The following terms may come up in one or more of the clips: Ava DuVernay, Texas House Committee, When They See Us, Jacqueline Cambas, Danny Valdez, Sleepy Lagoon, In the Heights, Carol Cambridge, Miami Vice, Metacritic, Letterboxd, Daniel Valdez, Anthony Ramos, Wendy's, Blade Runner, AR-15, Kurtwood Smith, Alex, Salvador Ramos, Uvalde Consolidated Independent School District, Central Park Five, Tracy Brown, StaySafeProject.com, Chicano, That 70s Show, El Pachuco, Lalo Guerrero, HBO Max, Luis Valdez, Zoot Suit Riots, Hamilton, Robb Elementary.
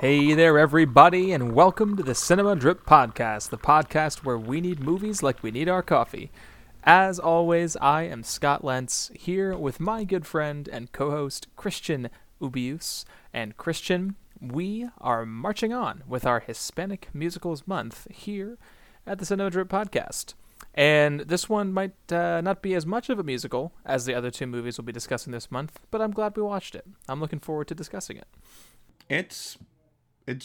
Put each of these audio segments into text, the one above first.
Hey there, everybody, and welcome to the Cinema Drip Podcast, the podcast where we need movies like we need our coffee. As always, I am Scott Lentz, here with my good friend and co-host Christian Ubius. And Christian, we are marching on with our Hispanic Musicals Month here at the Cinema Drip Podcast. And this one might not be as much of a musical as the other two movies we'll be discussing this month, but I'm glad we watched it. I'm looking forward to discussing it. It's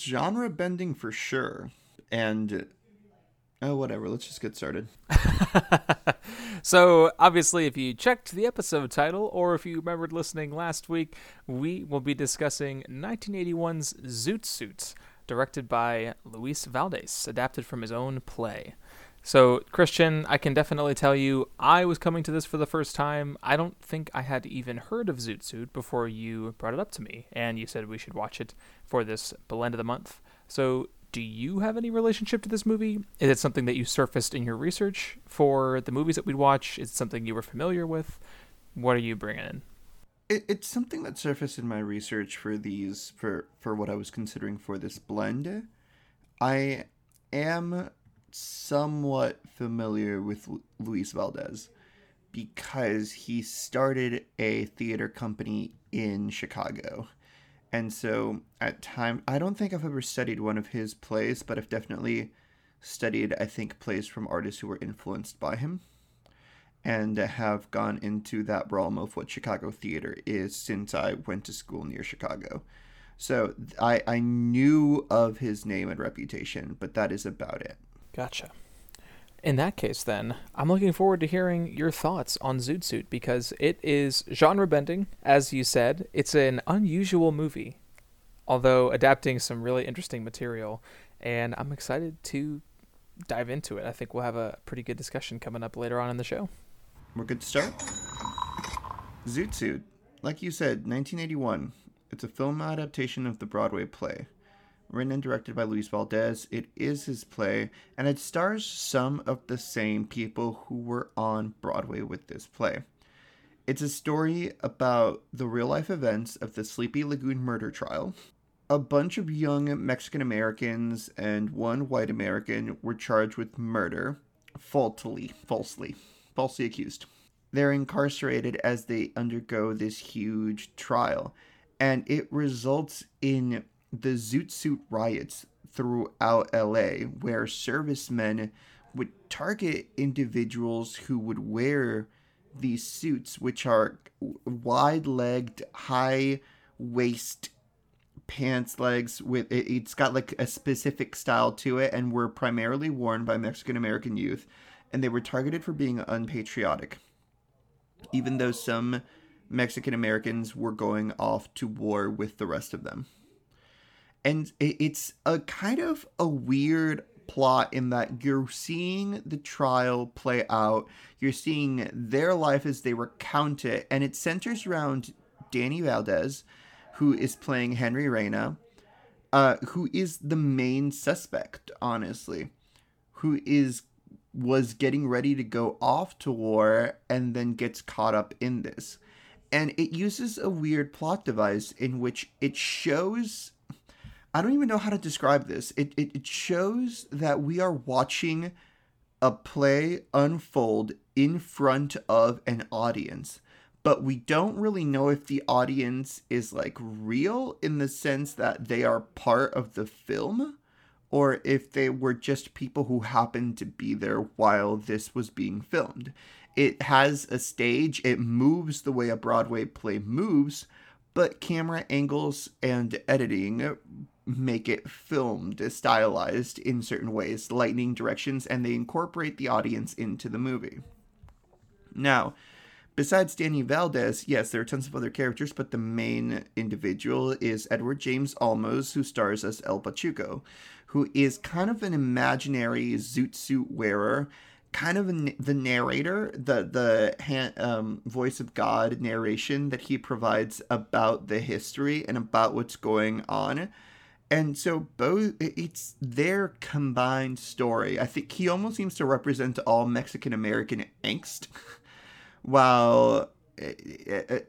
genre bending for sure, and whatever, let's just get started. So obviously, if you checked the episode title or if you remembered listening last week, we will be discussing 1981's Zoot Suit, directed by Luis Valdez, adapted from his own play. So, Christian, I can definitely tell you, I was coming to this for the first time. I don't think I had even heard of Zoot Suit before you brought it up to me, and you said we should watch it for this blend of the month. So, do you have any relationship to this movie? Is it something that you surfaced in your research for the movies that we'd watch? Is it something you were familiar with? What are you bringing in? It's something that surfaced in my research for these, for what I was considering for this blend. I am somewhat familiar with Luis Valdez because he started a theater company in Chicago. And so at time, I don't think I've ever studied one of his plays, but I've definitely studied, I think, plays from artists who were influenced by him and have gone into that realm of what Chicago theater is since I went to school near Chicago. So I knew of his name and reputation, but that is about it. Gotcha. In that case, then, I'm looking forward to hearing your thoughts on Zoot Suit because it is genre-bending, as you said. It's an unusual movie, although adapting some really interesting material, and I'm excited to dive into it. I think we'll have a pretty good discussion coming up later on in the show. We're good to start. Zoot Suit, like you said, 1981. It's a film adaptation of the Broadway play. Written and directed by Luis Valdez, it is his play, and it stars some of the same people who were on Broadway with this play. It's a story about the real-life events of the Sleepy Lagoon murder trial. A bunch of young Mexican-Americans and one white American were charged with murder, falsely accused. They're incarcerated as they undergo this huge trial, and it results in the Zoot Suit Riots throughout LA, where servicemen would target individuals who would wear these suits, which are wide-legged, high-waist pants legs. With it's got like a specific style to it, and were primarily worn by Mexican-American youth, and they were targeted for being unpatriotic, even though some Mexican-Americans were going off to war with the rest of them. And it's a kind of a weird plot in that you're seeing the trial play out. You're seeing their life as they recount it. And it centers around Danny Valdez, who is playing Henry Reyna, who is the main suspect, honestly, who was getting ready to go off to war and then gets caught up in this. And it uses a weird plot device in which it shows, I don't even know how to describe this. It shows that we are watching a play unfold in front of an audience, but we don't really know if the audience is like real in the sense that they are part of the film or if they were just people who happened to be there while this was being filmed. It has a stage. It moves the way a Broadway play moves, but camera angles and editing make it filmed, stylized in certain ways, lightning directions, and they incorporate the audience into the movie. Now, besides Danny Valdez, yes, there are tons of other characters, but the main individual is Edward James Olmos, who stars as El Pachuco, who is kind of an imaginary zoot suit wearer, kind of the narrator, the voice of God narration that he provides about the history and about what's going on. And so both, it's their combined story. I think he almost seems to represent all Mexican-American angst while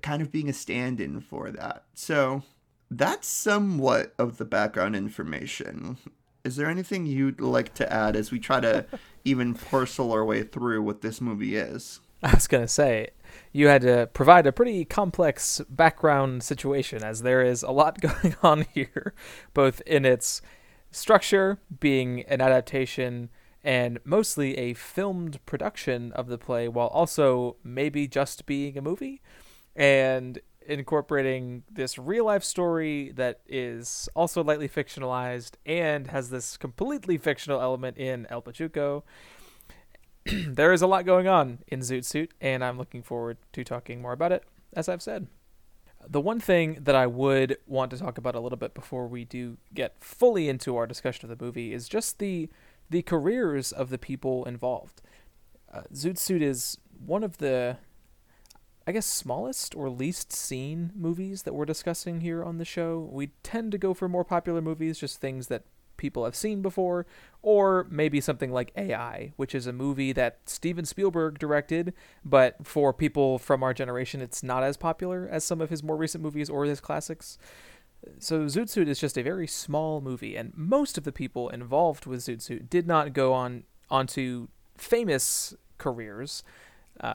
kind of being a stand-in for that. So that's somewhat of the background information. Is there anything you'd like to add as we try to even parcel our way through what this movie is? I was going to say, you had to provide a pretty complex background situation, as there is a lot going on here, both in its structure, being an adaptation, and mostly a filmed production of the play, while also maybe just being a movie, and incorporating this real-life story that is also lightly fictionalized and has this completely fictional element in El Pachuco. There is a lot going on in Zoot Suit, and I'm looking forward to talking more about it, as I've said. The one thing that I would want to talk about a little bit before we do get fully into our discussion of the movie is just the careers of the people involved. Zoot Suit is one of the, I guess, smallest or least seen movies that we're discussing here on the show. We tend to go for more popular movies, just things that people have seen before, or maybe something like AI, which is a movie that Steven Spielberg directed, but for people from our generation, it's not as popular as some of his more recent movies or his classics. So Zoot Suit is just a very small movie, and most of the people involved with Zoot Suit did not go onto famous careers.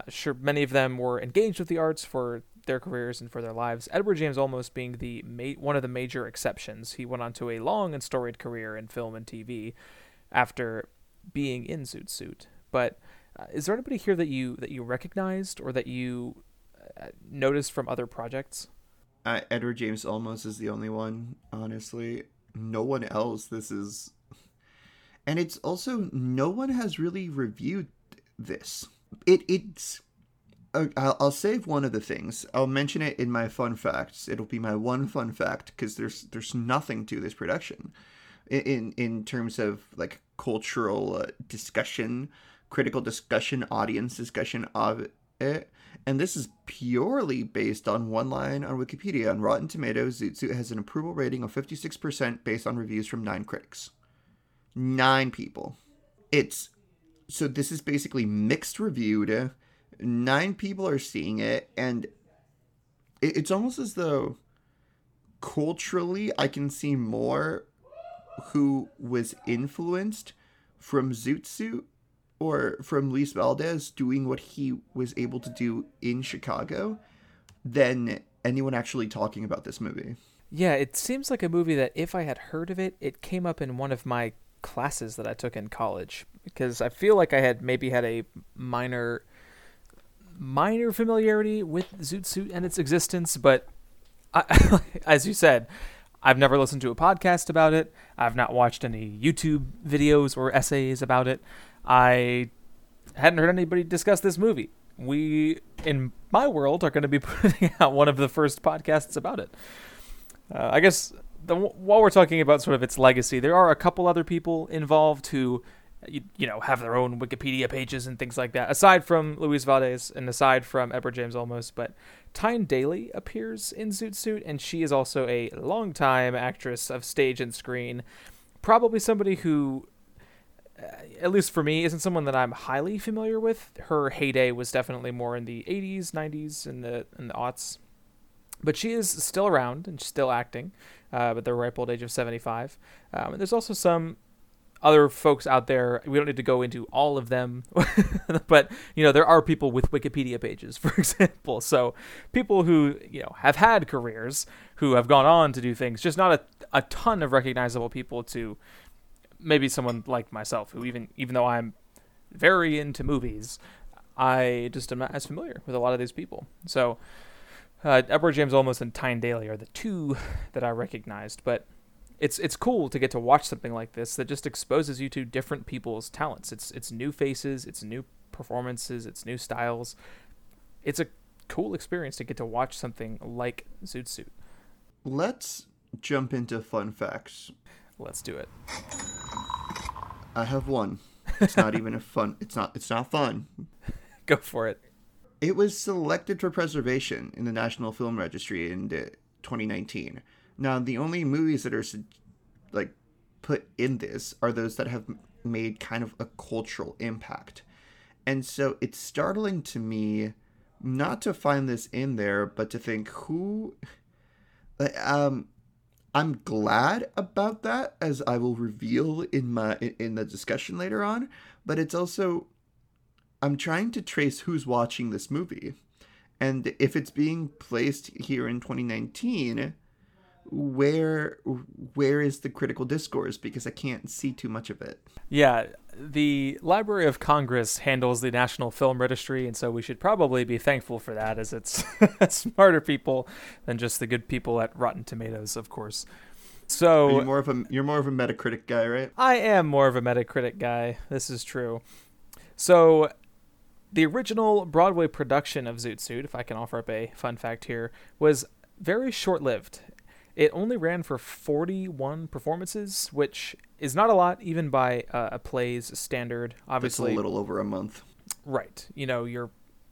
Sure, many of them were engaged with the arts for their careers and for their lives. Edward James Olmos being the one of the major exceptions. He went on to a long and storied career in film and TV after being in Zoot Suit. But is there anybody here that you recognized or that you noticed from other projects? Edward James Olmos is the only one, honestly. No one else. And it's also no one has really reviewed this. It's. I'll save one of the things. I'll mention it in my fun facts. It'll be my one fun fact because there's nothing to this production in terms of like cultural discussion, critical discussion, audience discussion of it. And this is purely based on one line on Wikipedia. On Rotten Tomatoes, Zoot Suit has an approval rating of 56% based on reviews from 9 critics. 9 people. So this is basically mixed reviewed. 9 people are seeing it, and it's almost as though culturally I can see more who was influenced from Zoot Suit or from Luis Valdez doing what he was able to do in Chicago than anyone actually talking about this movie. Yeah, it seems like a movie that if I had heard of it, it came up in one of my classes that I took in college, because I feel like I had maybe had a minor familiarity with Zoot Suit and its existence, but I, as you said, I've never listened to a podcast about it. I've not watched any YouTube videos or essays about it. I hadn't heard anybody discuss this movie. We, in my world, are going to be putting out one of the first podcasts about it. I guess while we're talking about sort of its legacy, there are a couple other people involved who have their own Wikipedia pages and things like that, aside from Luis Valdez and aside from Edward James Olmos. But Tyne Daly appears in Zoot Suit, and she is also a longtime actress of stage and screen. Probably somebody who, at least for me, isn't someone that I'm highly familiar with. Her heyday was definitely more in the 80s, 90s, and the aughts. But she is still around and she's still acting at the ripe old age of 75. And there's also some other folks out there. We don't need to go into all of them, but there are people with Wikipedia pages, for example. So people who have had careers, who have gone on to do things, just not a ton of recognizable people to maybe someone like myself, who even though I'm very into movies, I just am not as familiar with a lot of these people. So Edward James Olmos and Tyne Daly are the two that I recognized, but it's cool to get to watch something like this that just exposes you to different people's talents. It's new faces, it's new performances, it's new styles. It's a cool experience to get to watch something like Zoot Suit. Let's jump into fun facts. Let's do it. I have one. It's not even a fun. It's not fun. Go for it. It was selected for preservation in the National Film Registry in 2019. Now, the only movies that are, put in this are those that have made kind of a cultural impact. And so it's startling to me not to find this in there, but to think I'm glad about that, as I will reveal in the discussion later on, but it's also, I'm trying to trace who's watching this movie. And if it's being placed here in 2019, where is the critical discourse? Because I can't see too much of it. Yeah, the Library of Congress handles the National Film Registry, and so we should probably be thankful for that, as it's smarter people than just the good people at Rotten Tomatoes, of course. So you're more of a Metacritic guy, right? I am more of a Metacritic guy. This is true. So the original Broadway production of Zoot Suit, if I can offer up a fun fact here, was very short-lived. It only ran for 41 performances, which is not a lot, even by a play's standard. Obviously, it's a little over a month. Right. You know,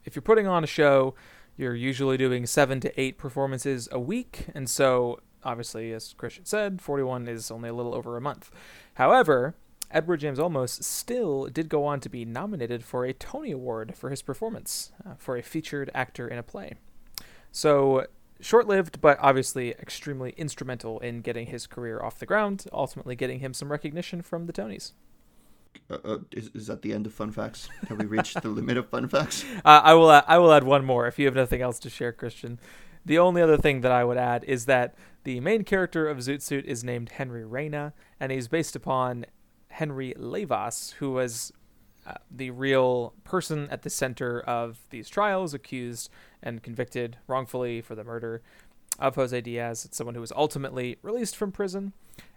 if you're putting on a show, you're usually doing 7 to 8 performances a week. And so, obviously, as Christian said, 41 is only a little over a month. However, Edward James Olmos still did go on to be nominated for a Tony Award for his performance for a featured actor in a play. So short-lived, but obviously extremely instrumental in getting his career off the ground, ultimately getting him some recognition from the Tonys. Is that the end of fun facts? Have we reached the limit of fun facts? I will add one more if you have nothing else to share, Christian. The only other thing that I would add is that the main character of Zoot Suit is named Henry Reyna, and he's based upon Henry Leyvas, who was the real person at the center of these trials, accused and convicted wrongfully for the murder of Jose Diaz. It's someone who was ultimately released from prison.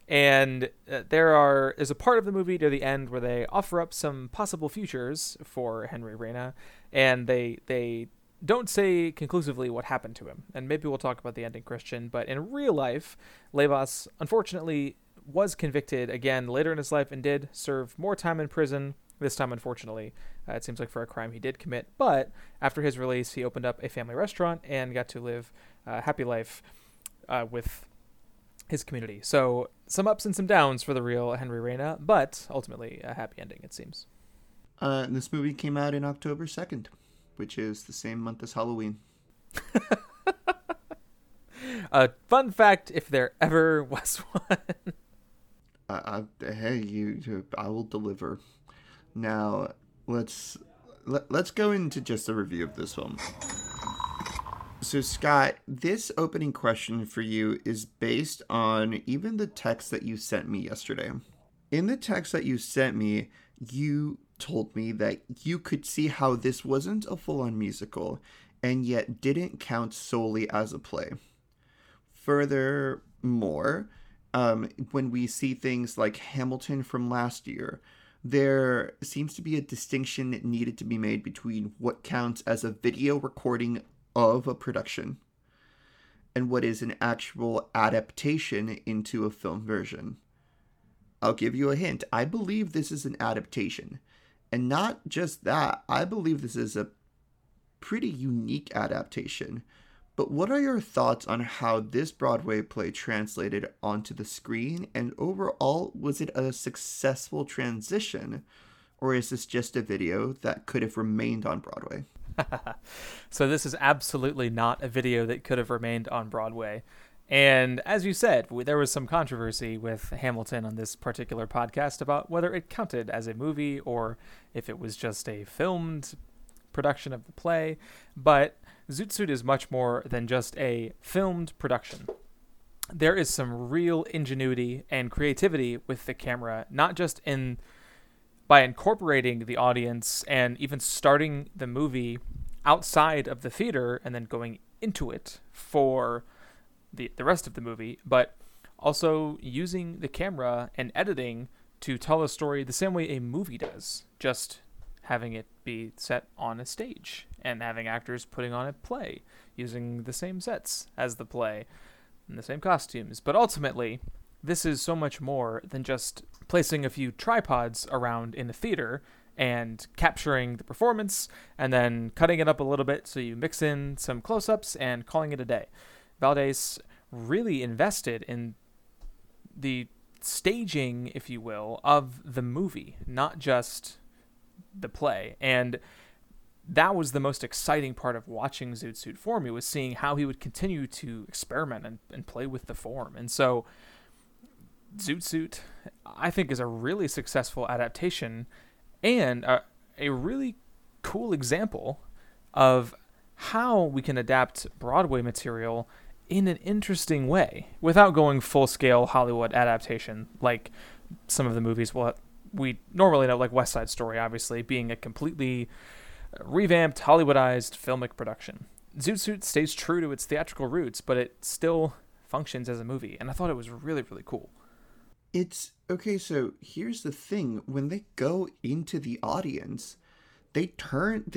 And there's a part of the movie near the end where they offer up some possible futures for Henry Reyna, and they don't say conclusively what happened to him. And maybe we'll talk about the ending, Christian, but in real life, Leyvas, unfortunately, was convicted again later in his life and did serve more time in prison. This time, unfortunately, it seems like for a crime he did commit. But after his release, he opened up a family restaurant and got to live a happy life with his community. So some ups and some downs for the real Henry Reyna, but ultimately a happy ending, it seems. This movie came out in October 2nd, which is the same month as Halloween. A fun fact, if there ever was one. I will deliver. Now, let's go into just a review of this film. So, Scott, this opening question for you is based on even the text that you sent me yesterday. In the text that you sent me, you told me that you could see how this wasn't a full-on musical and yet didn't count solely as a play. Furthermore, when we see things like Hamilton from last year, there seems to be a distinction that needed to be made between what counts as a video recording of a production and what is an actual adaptation into a film version. I'll give you a hint. I believe this is an adaptation. And not just that, I believe this is a pretty unique adaptation. But what are your thoughts on how this Broadway play translated onto the screen? And overall, was it a successful transition? Or is this just a video that could have remained on Broadway? So this is absolutely not a video that could have remained on Broadway. And as you said, there was some controversy with Hamilton on this particular podcast about whether it counted as a movie or if it was just a filmed production of the play. But Zoot Suit is much more than just a filmed production. There is some real ingenuity and creativity with the camera, not just by incorporating the audience and even starting the movie outside of the theater and then going into it for the rest of the movie, but also using the camera and editing to tell a story the same way a movie does, just having it be set on a stage and having actors putting on a play, using the same sets as the play and the same costumes. But ultimately, this is so much more than just placing a few tripods around in the theater and capturing the performance and then cutting it up a little bit so you mix in some close-ups and calling it a day. Valdez really invested in the staging, if you will, of the movie, not just the play. And that was the most exciting part of watching Zoot Suit for me, was seeing how he would continue to experiment and play with the form. And so Zoot Suit, I think, is a really successful adaptation and a really cool example of how we can adapt Broadway material in an interesting way without going full-scale Hollywood adaptation like some of the movies we normally know, like West Side Story, obviously, being a completely revamped, Hollywoodized filmic production. Zoot Suit stays true to its theatrical roots, but it still functions as a movie, and I thought it was really, really cool. It's okay, so here's the thing. When they go into the audience, they turn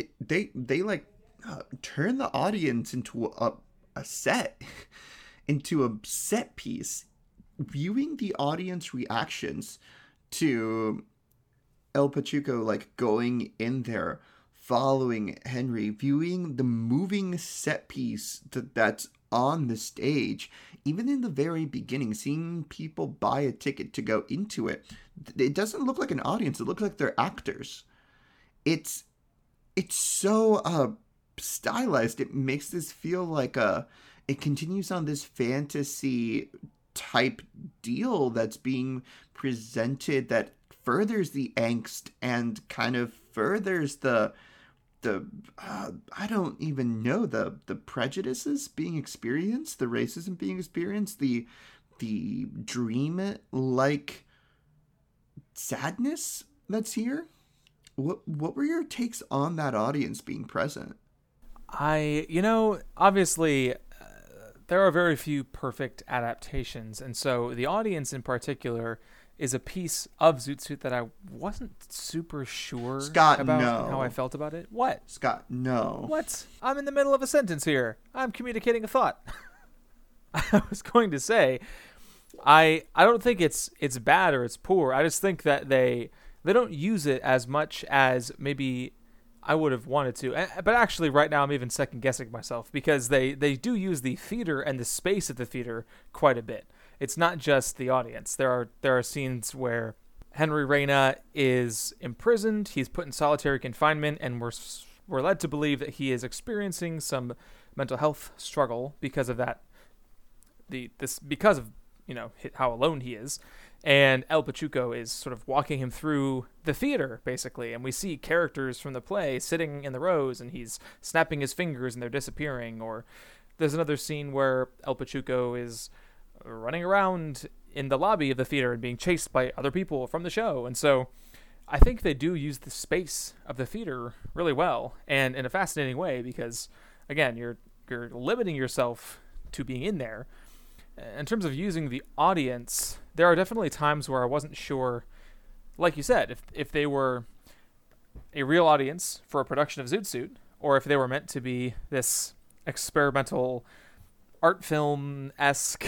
turn the audience into a set, into a set piece. Viewing the audience reactions to El Pachuco, like going in there, following Henry, viewing the moving set piece that's on the stage, even in the very beginning, seeing people buy a ticket to go into it. It doesn't look like an audience. It looks like they're actors. It's so stylized. It makes this feel like it continues on this fantasy type deal that's being presented that furthers the angst and kind of furthers the I don't even know, the prejudices being experienced, the racism being experienced, the dream like sadness that's here. What were your takes on that audience being present? Obviously, there are very few perfect adaptations. And so the audience in particular is a piece of Zoot Suit that I wasn't super sure about how I felt about it. What? Scott, no. What? I'm in the middle of a sentence here. I'm communicating a thought. I was going to say, I don't think it's bad or it's poor. I just think that they don't use it as much as maybe I would have wanted to. But actually, right now, I'm even second-guessing myself, because they do use the theater and the space of the theater quite a bit. It's not just the audience. There are scenes where Henry Reyna is imprisoned, he's put in solitary confinement, and we're led to believe that he is experiencing some mental health struggle because of that. Because of how alone he is. And El Pachuco is sort of walking him through the theater, basically. And we see characters from the play sitting in the rows, and he's snapping his fingers, and they're disappearing. Or there's another scene where El Pachuco is running around in the lobby of the theater and being chased by other people from the show. And so I think they do use the space of the theater really well and in a fascinating way, because, again, you're limiting yourself to being in there. In terms of using the audience, there are definitely times where I wasn't sure, like you said, if they were a real audience for a production of Zoot Suit, or if they were meant to be this experimental art film-esque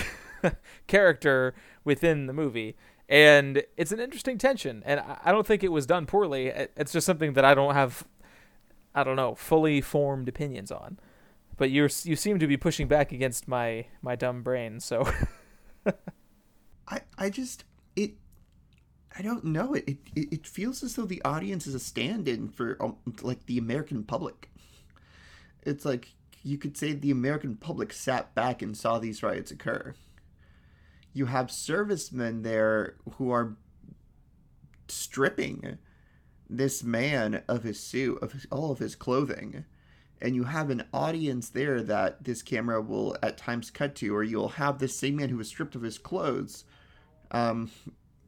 character within the movie. And it's an interesting tension, and I don't think it was done poorly. It's just something that I don't know, fully formed opinions on. But you seem to be pushing back against my dumb brain, so. I don't know. It feels as though the audience is a stand-in for, like, the American public. It's like you could say the American public sat back and saw these riots occur. You have servicemen there who are stripping this man of his suit, of all of his clothing. And you have an audience there that this camera will at times cut to, or you'll have this same man who was stripped of his clothes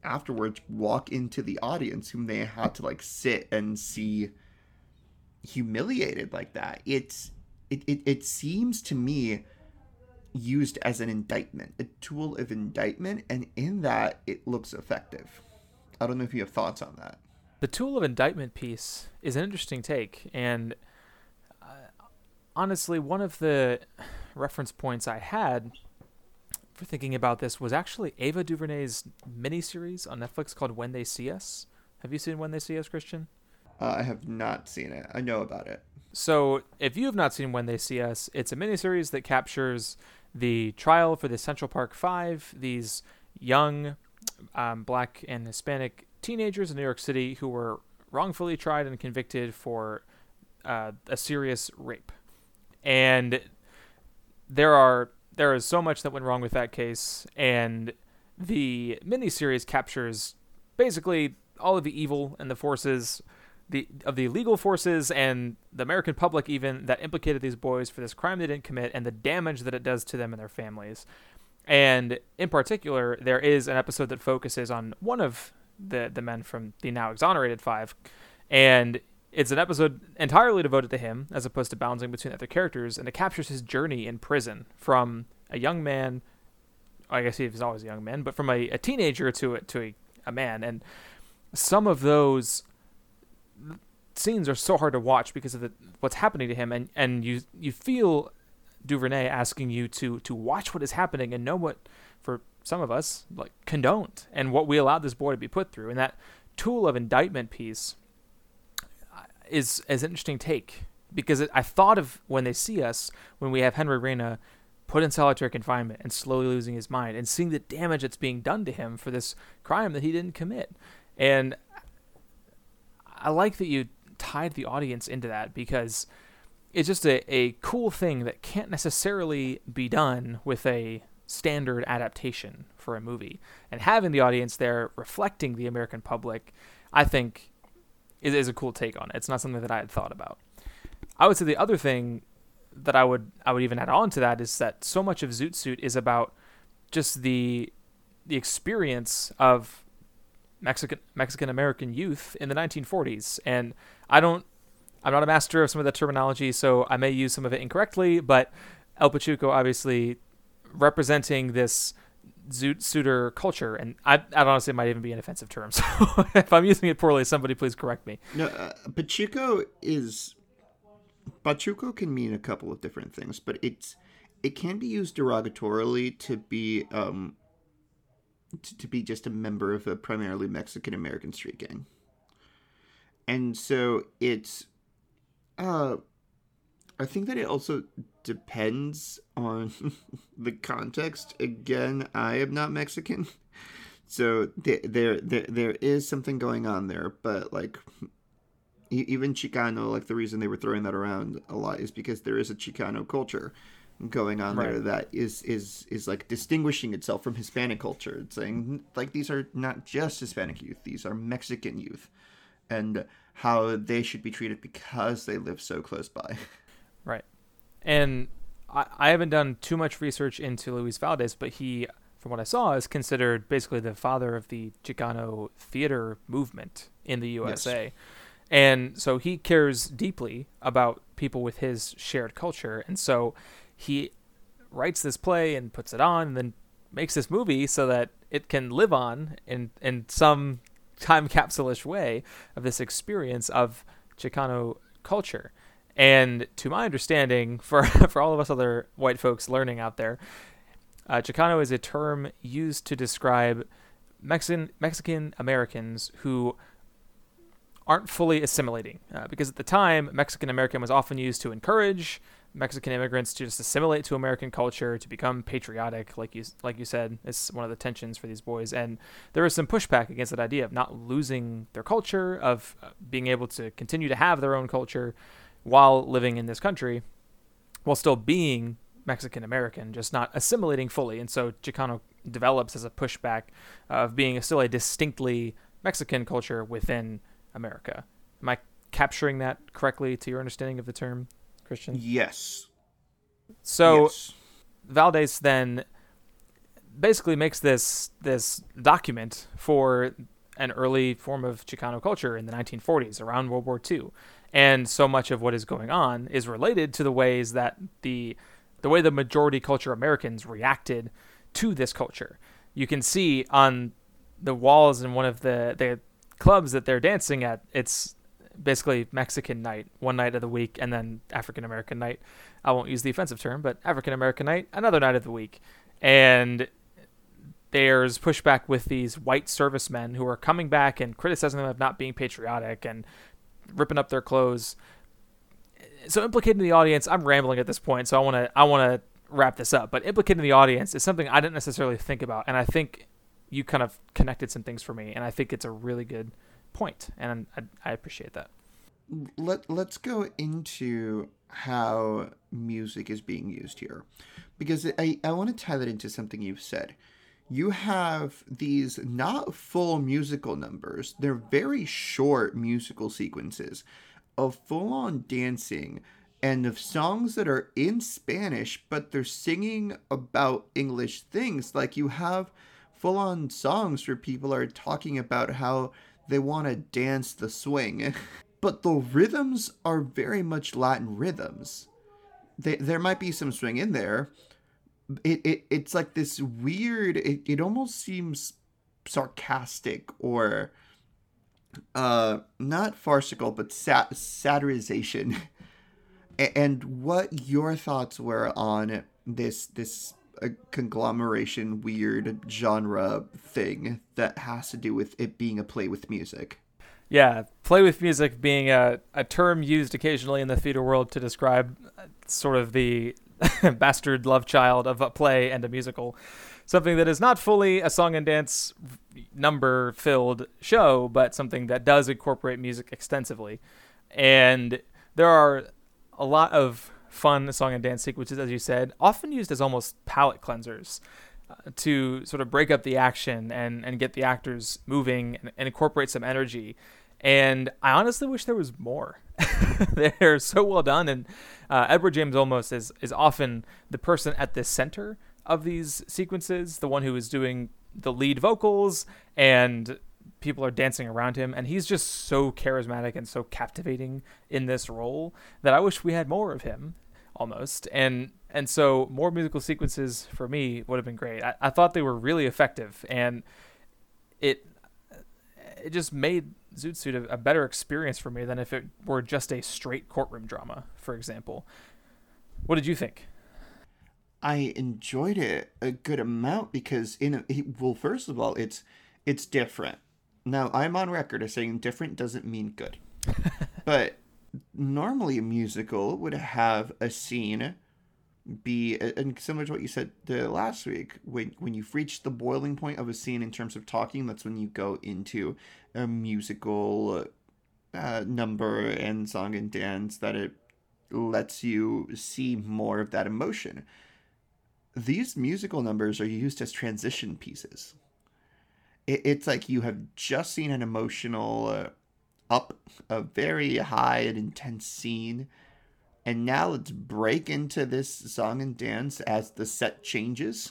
afterwards walk into the audience, whom they had to, like, sit and see humiliated like that. It seems to me used as an indictment, a tool of indictment, and in that it looks effective. I don't know if you have thoughts on that. The tool of indictment piece is an interesting take, and honestly, one of the reference points I had for thinking about this was actually Ava DuVernay's miniseries on Netflix called When They See Us. Have you seen When They See Us, Christian? I have not seen it. I know about it. So if you have not seen When They See Us, it's a miniseries that captures the trial for the Central Park Five, these young Black and Hispanic teenagers in New York City who were wrongfully tried and convicted for a serious rape. And there is so much that went wrong with that case, and the miniseries captures basically all of the evil and the forces of the legal forces and the American public even that implicated these boys for this crime they didn't commit, and the damage that it does to them and their families. And in particular, there is an episode that focuses on one of the men from the now exonerated five, and it's an episode entirely devoted to him as opposed to bouncing between other characters, and it captures his journey in prison from a young man, I guess he was always a young man, but from a teenager to a man. And some of those scenes are so hard to watch because of what's happening to him, and you feel DuVernay asking you to watch what is happening and know what, for some of us, like, condoned, and what we allowed this boy to be put through. And that tool of indictment piece is an interesting take, because I thought of When They See Us, when we have Henry Reyna put in solitary confinement and slowly losing his mind and seeing the damage that's being done to him for this crime that he didn't commit. And I like that you tied the audience into that, because it's just a cool thing that can't necessarily be done with a standard adaptation for a movie. And having the audience there reflecting the American public, I think, is a cool take on it. It's not something that I had thought about. I would say the other thing that I would even add on to that is that so much of Zoot Suit is about just the experience of Mexican-American youth in the 1940s. And I'm not a master of some of that terminology, so I may use some of it incorrectly, but El Pachuco obviously representing this Zoot Suiter culture, and I honestly might even be an offensive term, so if I'm using it poorly, somebody please correct me. No, Pachuco can mean a couple of different things, but it can be used derogatorily to be just a member of a primarily Mexican-American street gang. And so it's, I think that it also depends on the context. Again, I am not Mexican, so there is something going on there. But like, even Chicano, like the reason they were throwing that around a lot is because there is a Chicano culture going on right there that is like distinguishing itself from Hispanic culture. It's saying like, these are not just Hispanic youth; these are Mexican youth, and how they should be treated because they live so close by. Right. And I haven't done too much research into Luis Valdez, but he, from what I saw, is considered basically the father of the Chicano theater movement in the USA. Yes. And so he cares deeply about people with his shared culture. And so he writes this play and puts it on and then makes this movie so that it can live on in some time capsule-ish way of this experience of Chicano culture. And to my understanding, for all of us other white folks learning out there, Chicano is a term used to describe Mexican Americans who aren't fully assimilating. Because at the time, Mexican American was often used to encourage Mexican immigrants to just assimilate to American culture, to become patriotic, like you said. It's one of the tensions for these boys. And there was some pushback against that idea of not losing their culture, of being able to continue to have their own culture while living in this country, while still being Mexican-American, just not assimilating fully. And so Chicano develops as a pushback of being still a distinctly Mexican culture within America. Am I capturing that correctly to your understanding of the term, Christian? Yes. So yes. Valdez then basically makes this document for an early form of Chicano culture in the 1940s, around World War II. And so much of what is going on is related to the ways that the way the majority culture Americans reacted to this culture. You can see on the walls in one of the clubs that they're dancing at, it's basically Mexican night, one night of the week, and then African-American night. I won't use the offensive term, but African-American night, another night of the week. And there's pushback with these white servicemen who are coming back and criticizing them of not being patriotic and ripping up their clothes, so implicating the audience. I'm rambling at this point, so I want to wrap this up. But implicating the audience is something I didn't necessarily think about, and I think you kind of connected some things for me, and I think it's a really good point, and I appreciate that. let's go into how music is being used here, because I want to tie that into something you've said. You have these not full musical numbers. They're very short musical sequences of full-on dancing and of songs that are in Spanish, but they're singing about English things. Like, you have full-on songs where people are talking about how they want to dance the swing. But the rhythms are very much Latin rhythms. There might be some swing in there. It's like this weird, it almost seems sarcastic or not farcical, but satirization. And what your thoughts were on this conglomeration, weird genre thing that has to do with it being a play with music. Yeah, play with music being a term used occasionally in the theater world to describe sort of the bastard love child of a play and a musical. Something that is not fully a song and dance number-filled show, but something that does incorporate music extensively. And there are a lot of fun song and dance sequences, as you said, often used as almost palate cleansers to sort of break up the action and get the actors moving and incorporate some energy. And I honestly wish there was more. They're so well done. And Edward James Olmos is often the person at the center of these sequences, the one who is doing the lead vocals, and people are dancing around him, and he's just so charismatic and so captivating in this role that I wish we had more of him almost. And so more musical sequences for me would have been great. I thought they were really effective, and it just made Zoot Suit a better experience for me than if it were just a straight courtroom drama, for example. What did you think? I enjoyed it a good amount because first of all, it's different. Now, I'm on record as saying different doesn't mean good. But normally a musical would have a scene be, and similar to what you said last week, when you've reached the boiling point of a scene in terms of talking, that's when you go into a musical number and song and dance, that it lets you see more of that emotion. These musical numbers are used as transition pieces. It's like you have just seen an emotional a very high and intense scene, and now let's break into this song and dance as the set changes,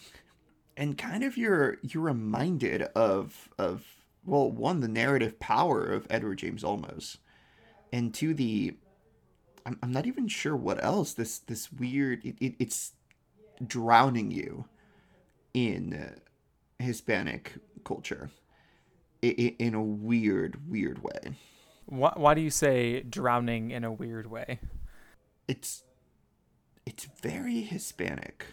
and kind of you're reminded of well, one, the narrative power of Edward James Olmos, and two, I'm not even sure what else. This weird it's drowning you in Hispanic culture in a weird way. Why do you say drowning in a weird way? It's very Hispanic.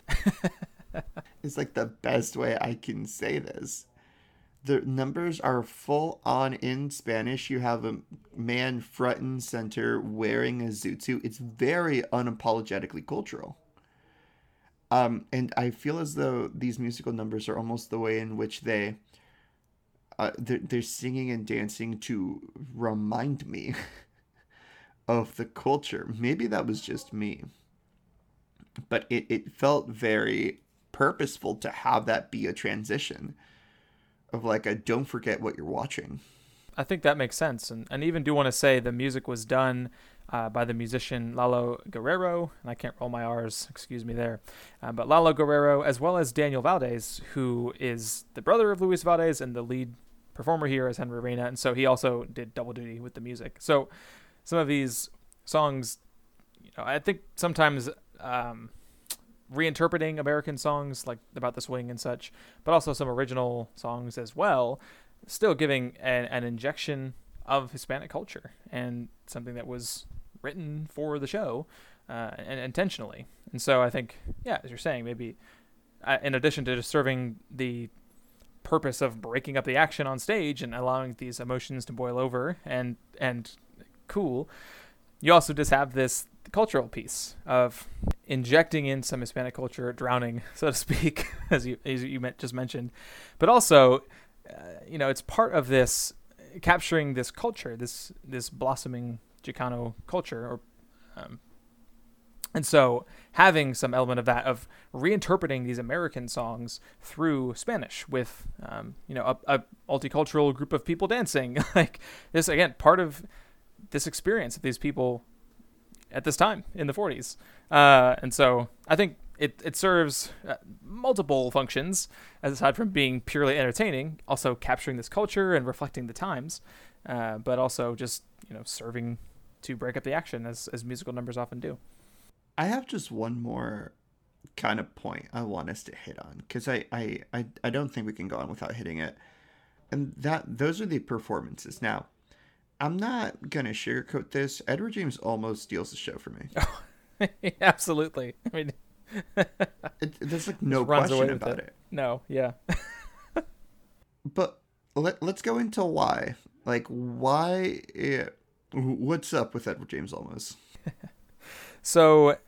It's like the best way I can say this. The numbers are full on in Spanish. You have a man front and center wearing a zoot suit. It's very unapologetically cultural. And I feel as though these musical numbers are almost the way in which they're singing and dancing to remind me of the culture. Maybe that was just me, but it felt very purposeful to have that be a transition of like a don't forget what you're watching. I think that makes sense. And even do want to say the music was done by the musician Lalo Guerrero, and I can't roll my R's, excuse me there, but Lalo Guerrero, as well as Daniel Valdez, who is the brother of Luis Valdez, and the lead performer here is Henry Reyna, and so he also did double duty with the music. So some of these songs, you know, I think sometimes reinterpreting American songs like about the swing and such, but also some original songs as well, still giving an injection of Hispanic culture and something that was written for the show and intentionally. And so I think, yeah, as you're saying, maybe in addition to just serving the purpose of breaking up the action on stage and allowing these emotions to boil over and cool, you also just have this cultural piece of injecting in some Hispanic culture, drowning, so to speak, as you mentioned, but also you know, it's part of this capturing this culture, this blossoming Chicano culture, or and so having some element of that, of reinterpreting these American songs through Spanish with, you know, a multicultural group of people dancing, like this, again, part of this experience of these people at this time in the 40s. And so I think it serves multiple functions, as aside from being purely entertaining, also capturing this culture and reflecting the times, but also just, you know, serving to break up the action as musical numbers often do. I have just one more kind of point I want us to hit on, because I don't think we can go on without hitting it. And those are the performances. Now, I'm not going to sugarcoat this. Edward James Olmos steals the show for me. Oh, absolutely. I mean, there's like no question about it. No, yeah. But let's go into why. Like, why? What's up with Edward James Olmos? So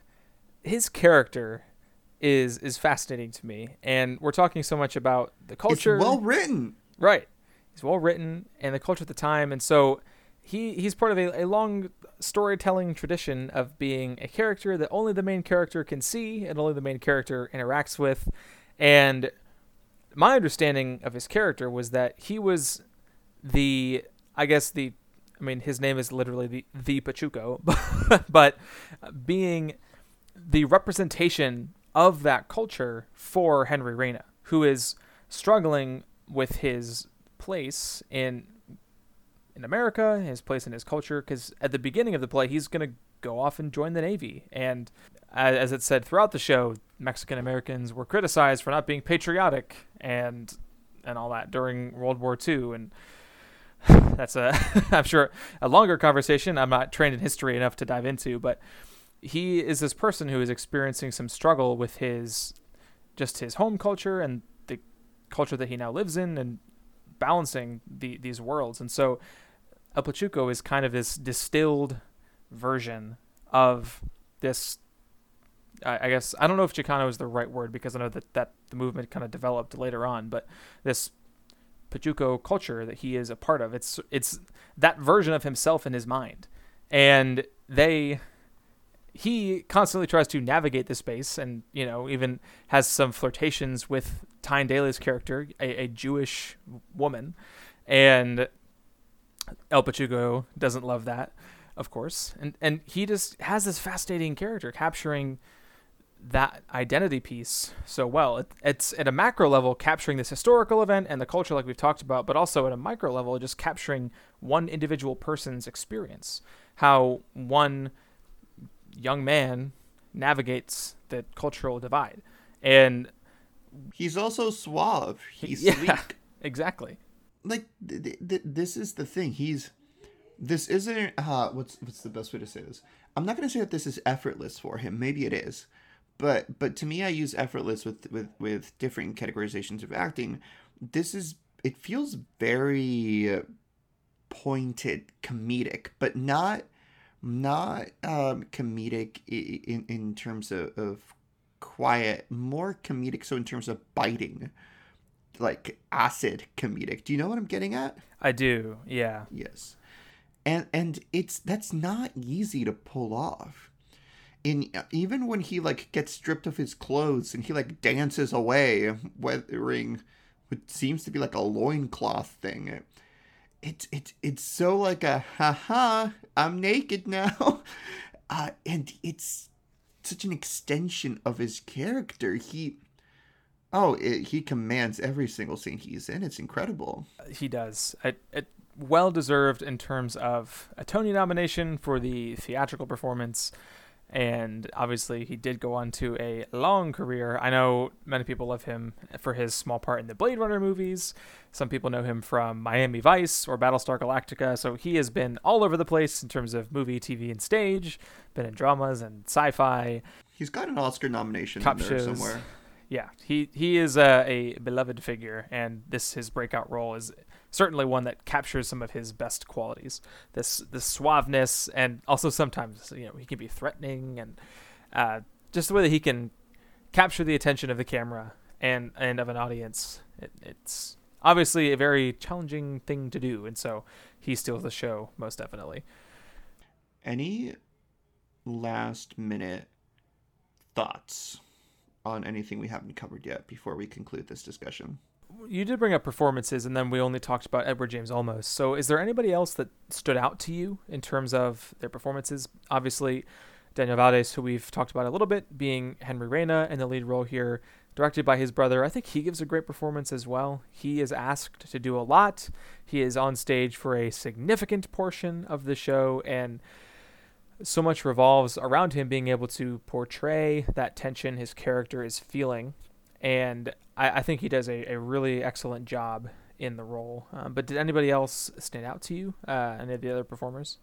his character is fascinating to me. And we're talking so much about the culture. It's well written. Right. He's well written, and the culture at the time. And so he's part of a long storytelling tradition of being a character that only the main character can see and only the main character interacts with. And my understanding of his character was that he was his name is literally the Pachuco, but being the representation of that culture for Henry Reyna, who is struggling with his place in America, his place in his culture, because at the beginning of the play, he's going to go off and join the Navy. And as it said throughout the show, Mexican Americans were criticized for not being patriotic and all that during World War II, and that's I'm sure a longer conversation. I'm not trained in history enough to dive into, but he is this person who is experiencing some struggle with his home culture and the culture that he now lives in, and balancing these worlds. And so El Pachuco is kind of this distilled version of this, I guess, I don't know if Chicano is the right word, because I know that the movement kind of developed later on, but this Pachuco culture that he is a part of, it's that version of himself in his mind, and he constantly tries to navigate the space, and, you know, even has some flirtations with Tyne Daly's character, a Jewish woman, and El Pachuco doesn't love that, of course, and he just has this fascinating character capturing that identity piece so well. It's at a macro level capturing this historical event and the culture, like we've talked about, but also at a micro level just capturing one individual person's experience, how one young man navigates the cultural divide. And he's also suave, he's sleek. Exactly. Like this is the thing, this isn't what's the best way to say this? I'm not going to say that this is effortless for him, maybe it is. But to me, I use effortless with different categorizations of acting. It feels very pointed, comedic, but not comedic in terms of quiet, more comedic. So in terms of biting, like acid comedic. Do you know what I'm getting at? I do. Yeah. Yes. And that's not easy to pull off. And even when he, like, gets stripped of his clothes and he, like, dances away wearing what seems to be, like, a loincloth thing, it's so, like, a, ha-ha, I'm naked now. And it's such an extension of his character. He commands every single scene he's in. It's incredible. He does. Well-deserved in terms of a Tony nomination for the theatrical performance. And obviously he did go on to a long career. I know many people love him for his small part in the Blade Runner movies. Some people know him from Miami Vice or Battlestar Galactica. So he has been all over the place in terms of movie, TV, and stage, been in dramas and sci-fi. He's got an Oscar nomination in there somewhere. Yeah, he is a beloved figure, and his breakout role is certainly one that captures some of his best qualities. This suaveness, and also sometimes, you know, he can be threatening, and just the way that he can capture the attention of the camera and of an audience. It's obviously a very challenging thing to do, and so he steals the show most definitely. Any last minute thoughts on anything we haven't covered yet before we conclude this discussion? You did bring up performances, and then we only talked about Edward James Olmos. So is there anybody else that stood out to you in terms of their performances? Obviously, Daniel Valdez, who we've talked about a little bit, being Henry Reyna in the lead role here, directed by his brother. I think he gives a great performance as well. He is asked to do a lot. He is on stage for a significant portion of the show, and so much revolves around him being able to portray that tension his character is feeling. And I think he does a really excellent job in the role. But did anybody else stand out to you? Any of the other performers?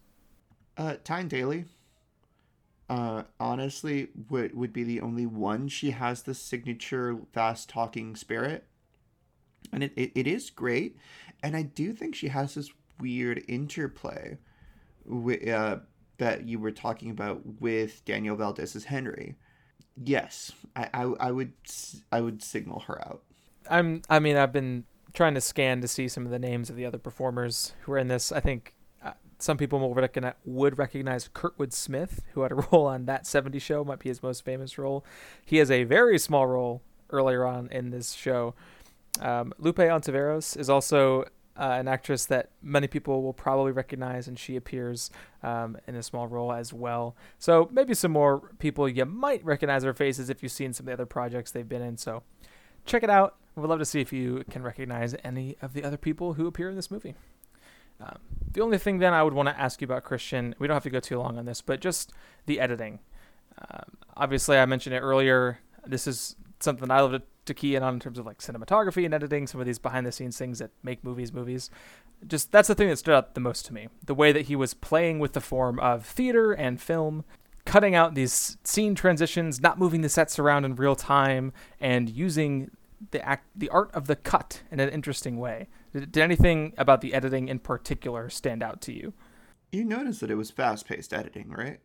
Tyne Daly, honestly, would be the only one. She has the signature fast-talking spirit. And it is great. And I do think she has this weird interplay with, that you were talking about with Daniel Valdez's Henry. Yes, I would signal her out. I've been trying to scan to see some of the names of the other performers who are in this. I think some people would recognize Kurtwood Smith, who had a role on That 70s Show, might be his most famous role. He has a very small role earlier on in this show. Lupe Ontiveros is also an actress that many people will probably recognize, and she appears in a small role as well. So maybe some more people you might recognize their faces if you've seen some of the other projects they've been in. So check it out. We'd love to see if you can recognize any of the other people who appear in this movie. The only thing then I would want to ask you about, Christian, we don't have to go too long on this, but just the editing. Obviously, I mentioned it earlier. This is something I love to key in on in terms of like cinematography and editing, some of these behind the scenes things that make movies. Just that's the thing that stood out the most to me, the way that he was playing with the form of theater and film, cutting out these scene transitions, not moving the sets around in real time, and using the art of the cut in an interesting way. Did anything about the editing in particular stand out to you? You noticed that it was fast-paced editing, right?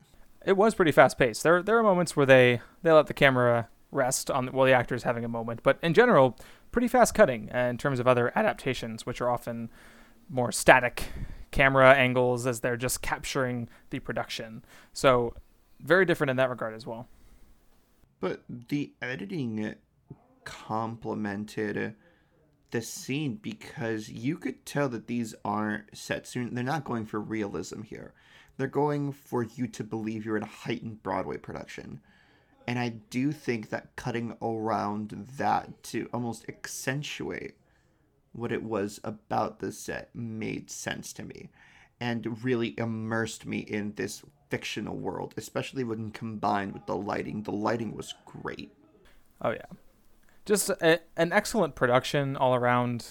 It was pretty fast-paced. There are moments where they let the camera rest on the actor is having a moment, but in general pretty fast cutting in terms of other adaptations, which are often more static camera angles as they're just capturing the production. So very different in that regard as well. But the editing complemented the scene because you could tell that these aren't set soon. They're not going for realism here. They're going for you to believe you're in a heightened Broadway production. And I do think that cutting around that to almost accentuate what it was about the set made sense to me and really immersed me in this fictional world, especially when combined with the lighting. The lighting was great. Oh, yeah. Just an excellent production all around.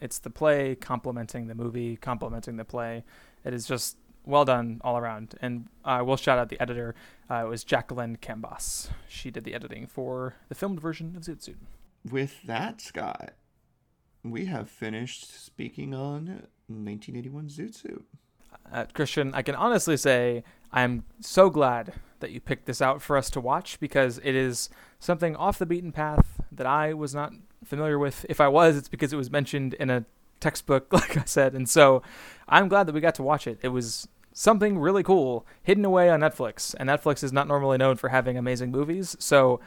It's the play complementing the movie, complementing the play. It is just well done all around. And I will shout out the editor. It was Jacqueline Cambas. She did the editing for the filmed version of Zoot Suit. With that, Scott, we have finished speaking on 1981 Zoot Suit. Christian, I can honestly say I'm so glad that you picked this out for us to watch, because it is something off the beaten path that I was not familiar with. If I was, it's because it was mentioned in a textbook, like I said. And so I'm glad that we got to watch it. It was something really cool hidden away on Netflix, and Netflix is not normally known for having amazing movies. So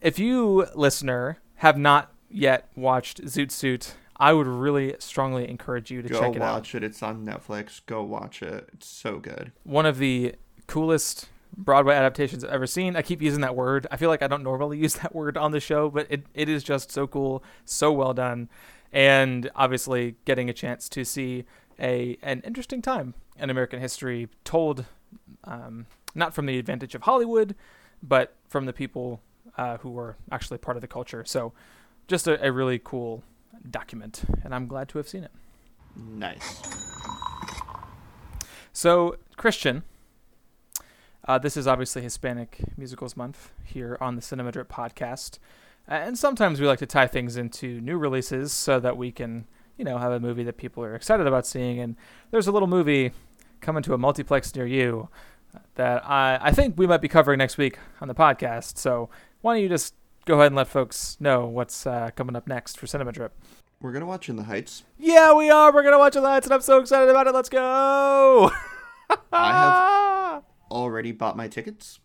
if you, listener, have not yet watched Zoot Suit, I would really strongly encourage you to check it out. Go watch it. It's on Netflix. Go watch it. It's so good. One of the coolest Broadway adaptations I've ever seen. I keep using that word. I feel like I don't normally use that word on the show, but it is just so cool, so well done, and obviously getting a chance to see an interesting time in American history, told not from the advantage of Hollywood, but from the people who were actually part of the culture. So just a really cool document, and I'm glad to have seen it. Nice. So, Christian, this is obviously Hispanic Musicals Month here on the Cinema Drip Podcast, and sometimes we like to tie things into new releases so that we can have a movie that people are excited about seeing. And there's a little movie coming to a multiplex near you that I think we might be covering next week on the podcast. So why don't you just go ahead and let folks know what's coming up next for Cinema Drip. We're going to watch In the Heights. Yeah, we are. We're going to watch In the Heights, and I'm so excited about it. Let's go. I have already bought my tickets.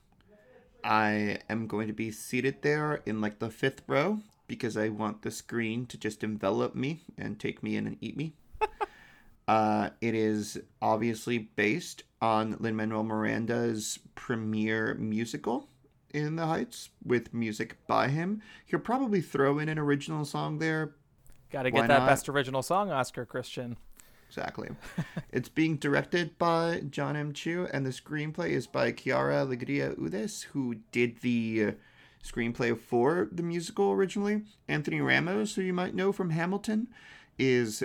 I am going to be seated there in like the fifth row because I want the screen to just envelop me and take me in and eat me. It is obviously based on Lin-Manuel Miranda's premiere musical, In the Heights, with music by him. He'll probably throw in an original song there. Gotta get that Best Original Song Oscar, Christian. Exactly. It's being directed by John M. Chu, and the screenplay is by Chiara Alegria Udes, who did the screenplay for the musical originally. Anthony Ramos, who you might know from Hamilton, is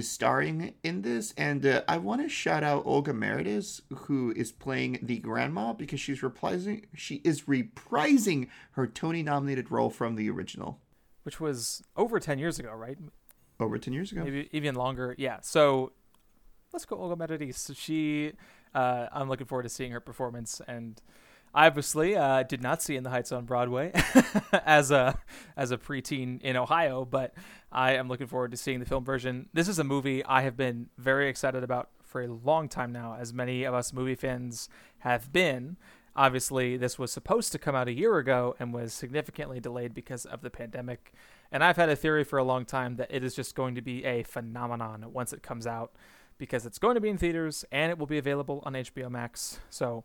starring in this, and I want to shout out Olga Merediz, who is playing the grandma, because she is reprising her Tony-nominated role from the original, which was over 10 years ago, right? Over 10 years ago, maybe even longer. Yeah. So let's go, Olga Merediz. So I'm looking forward to seeing her performance, and I obviously did not see In the Heights on Broadway as a preteen in Ohio, but I am looking forward to seeing the film version. This is a movie I have been very excited about for a long time now, as many of us movie fans have been. Obviously, this was supposed to come out a year ago and was significantly delayed because of the pandemic. And I've had a theory for a long time that it is just going to be a phenomenon once it comes out, because it's going to be in theaters and it will be available on HBO Max. So...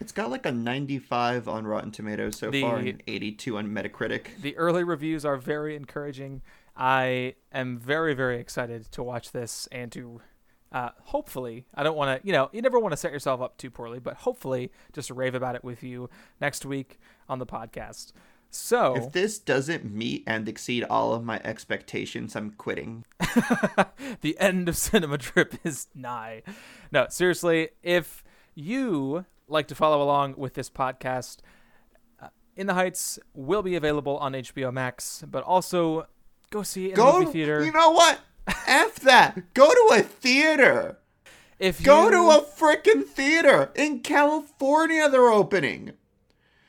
it's got like a 95 on Rotten Tomatoes so far and an 82 on Metacritic. The early reviews are very encouraging. I am very, very excited to watch this and to hopefully, I don't want to, you never want to set yourself up too poorly, but hopefully just rave about it with you next week on the podcast. So if this doesn't meet and exceed all of my expectations, I'm quitting. The end of Cinema Drip is nigh. No, seriously, if you... like to follow along with this podcast, In the Heights will be available on HBO Max, but also go see it in a movie theater. You know what? F that. Go to a theater. Go to a freaking theater. In California, they're opening.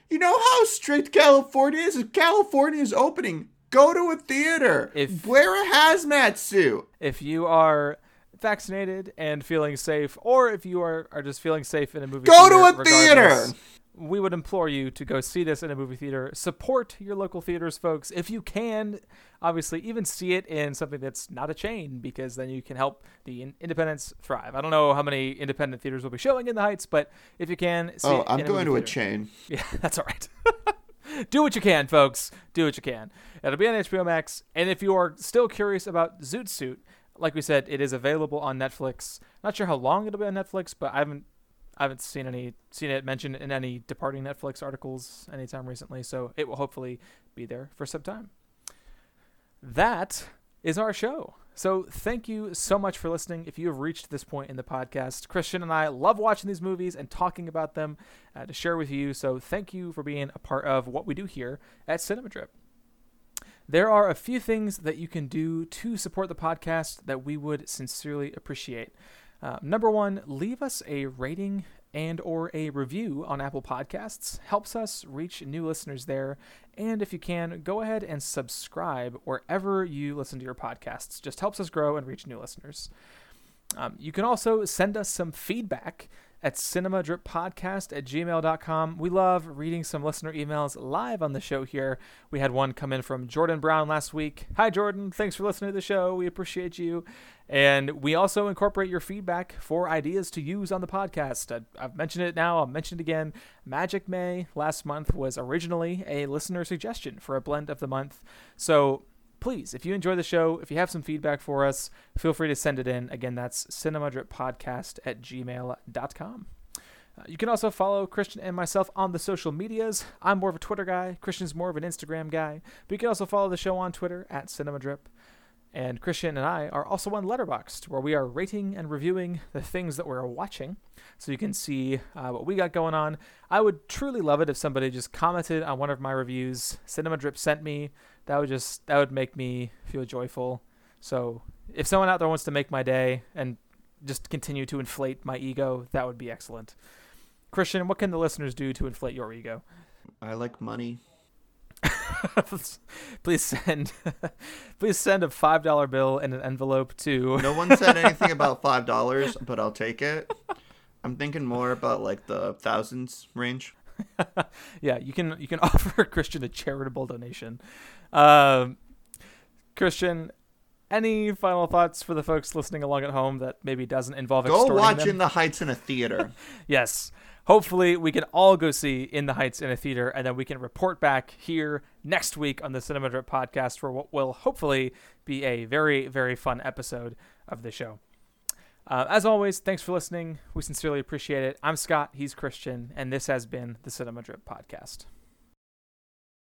You know how strict California is? If California is opening, go to a theater. Wear a hazmat suit. If you are... vaccinated and feeling safe, or if you are just feeling safe in a movie theater. Go to a theater! We would implore you to go see this in a movie theater. Support your local theaters, folks. If you can, obviously, even see it in something that's not a chain, because then you can help the independents thrive. I don't know how many independent theaters will be showing In the Heights, but if you can, see it in a movie theater. Oh, I'm going to a chain. Yeah, that's all right. Do what you can, folks. Do what you can. It'll be on HBO Max, and if you are still curious about Zoot Suit, like we said, it is available on Netflix. Not sure how long it'll be on Netflix, but I haven't seen it mentioned in any departing Netflix articles anytime recently, so it will hopefully be there for some time. That is our show. So thank you so much for listening. If you have reached this point in the podcast, Christian and I love watching these movies and talking about them to share with you. So thank you for being a part of what we do here at Cinema Drip. There are a few things that you can do to support the podcast that we would sincerely appreciate. Number one, leave us a rating and or a review on Apple Podcasts. Helps us reach new listeners there. And if you can, go ahead and subscribe wherever you listen to your podcasts. Just helps us grow and reach new listeners. You can also send us some feedback at cinemadrippodcast@gmail.com. We love reading some listener emails live on the show here. We had one come in from Jordan Brown last week. Hi, Jordan. Thanks for listening to the show. We appreciate you. And we also incorporate your feedback for ideas to use on the podcast. I've mentioned it now. I'll mention it again. Magic May last month was originally a listener suggestion for a blend of the month. So please, if you enjoy the show, if you have some feedback for us, feel free to send it in. Again, that's cinemadrippodcast@gmail.com. You can also follow Christian and myself on the social medias. I'm more of a Twitter guy. Christian's more of an Instagram guy. But you can also follow the show on Twitter at cinemadrip. And Christian and I are also on Letterboxd, where we are rating and reviewing the things that we're watching, so you can see what we got going on. I would truly love it if somebody just commented on one of my reviews. Cinema Drip sent me. That would make me feel joyful. So if someone out there wants to make my day and just continue to inflate my ego, that would be excellent. Christian, what can the listeners do to inflate your ego? I like money. Please send a $5 bill in an envelope to... No one said anything about $5, but I'll take it. I'm thinking more about like the thousands range. Yeah, you can offer Christian a charitable donation. Christian, any final thoughts for the folks listening along at home that maybe doesn't involve extorting them? Go watch In the Heights in a theater. Yes. Hopefully we can all go see In the Heights in a theater, and then we can report back here next week on the Cinema Drip podcast for what will hopefully be a very, very fun episode of the show. As always, thanks for listening. We sincerely appreciate it. I'm Scott. He's Christian. And this has been the Cinema Drip podcast.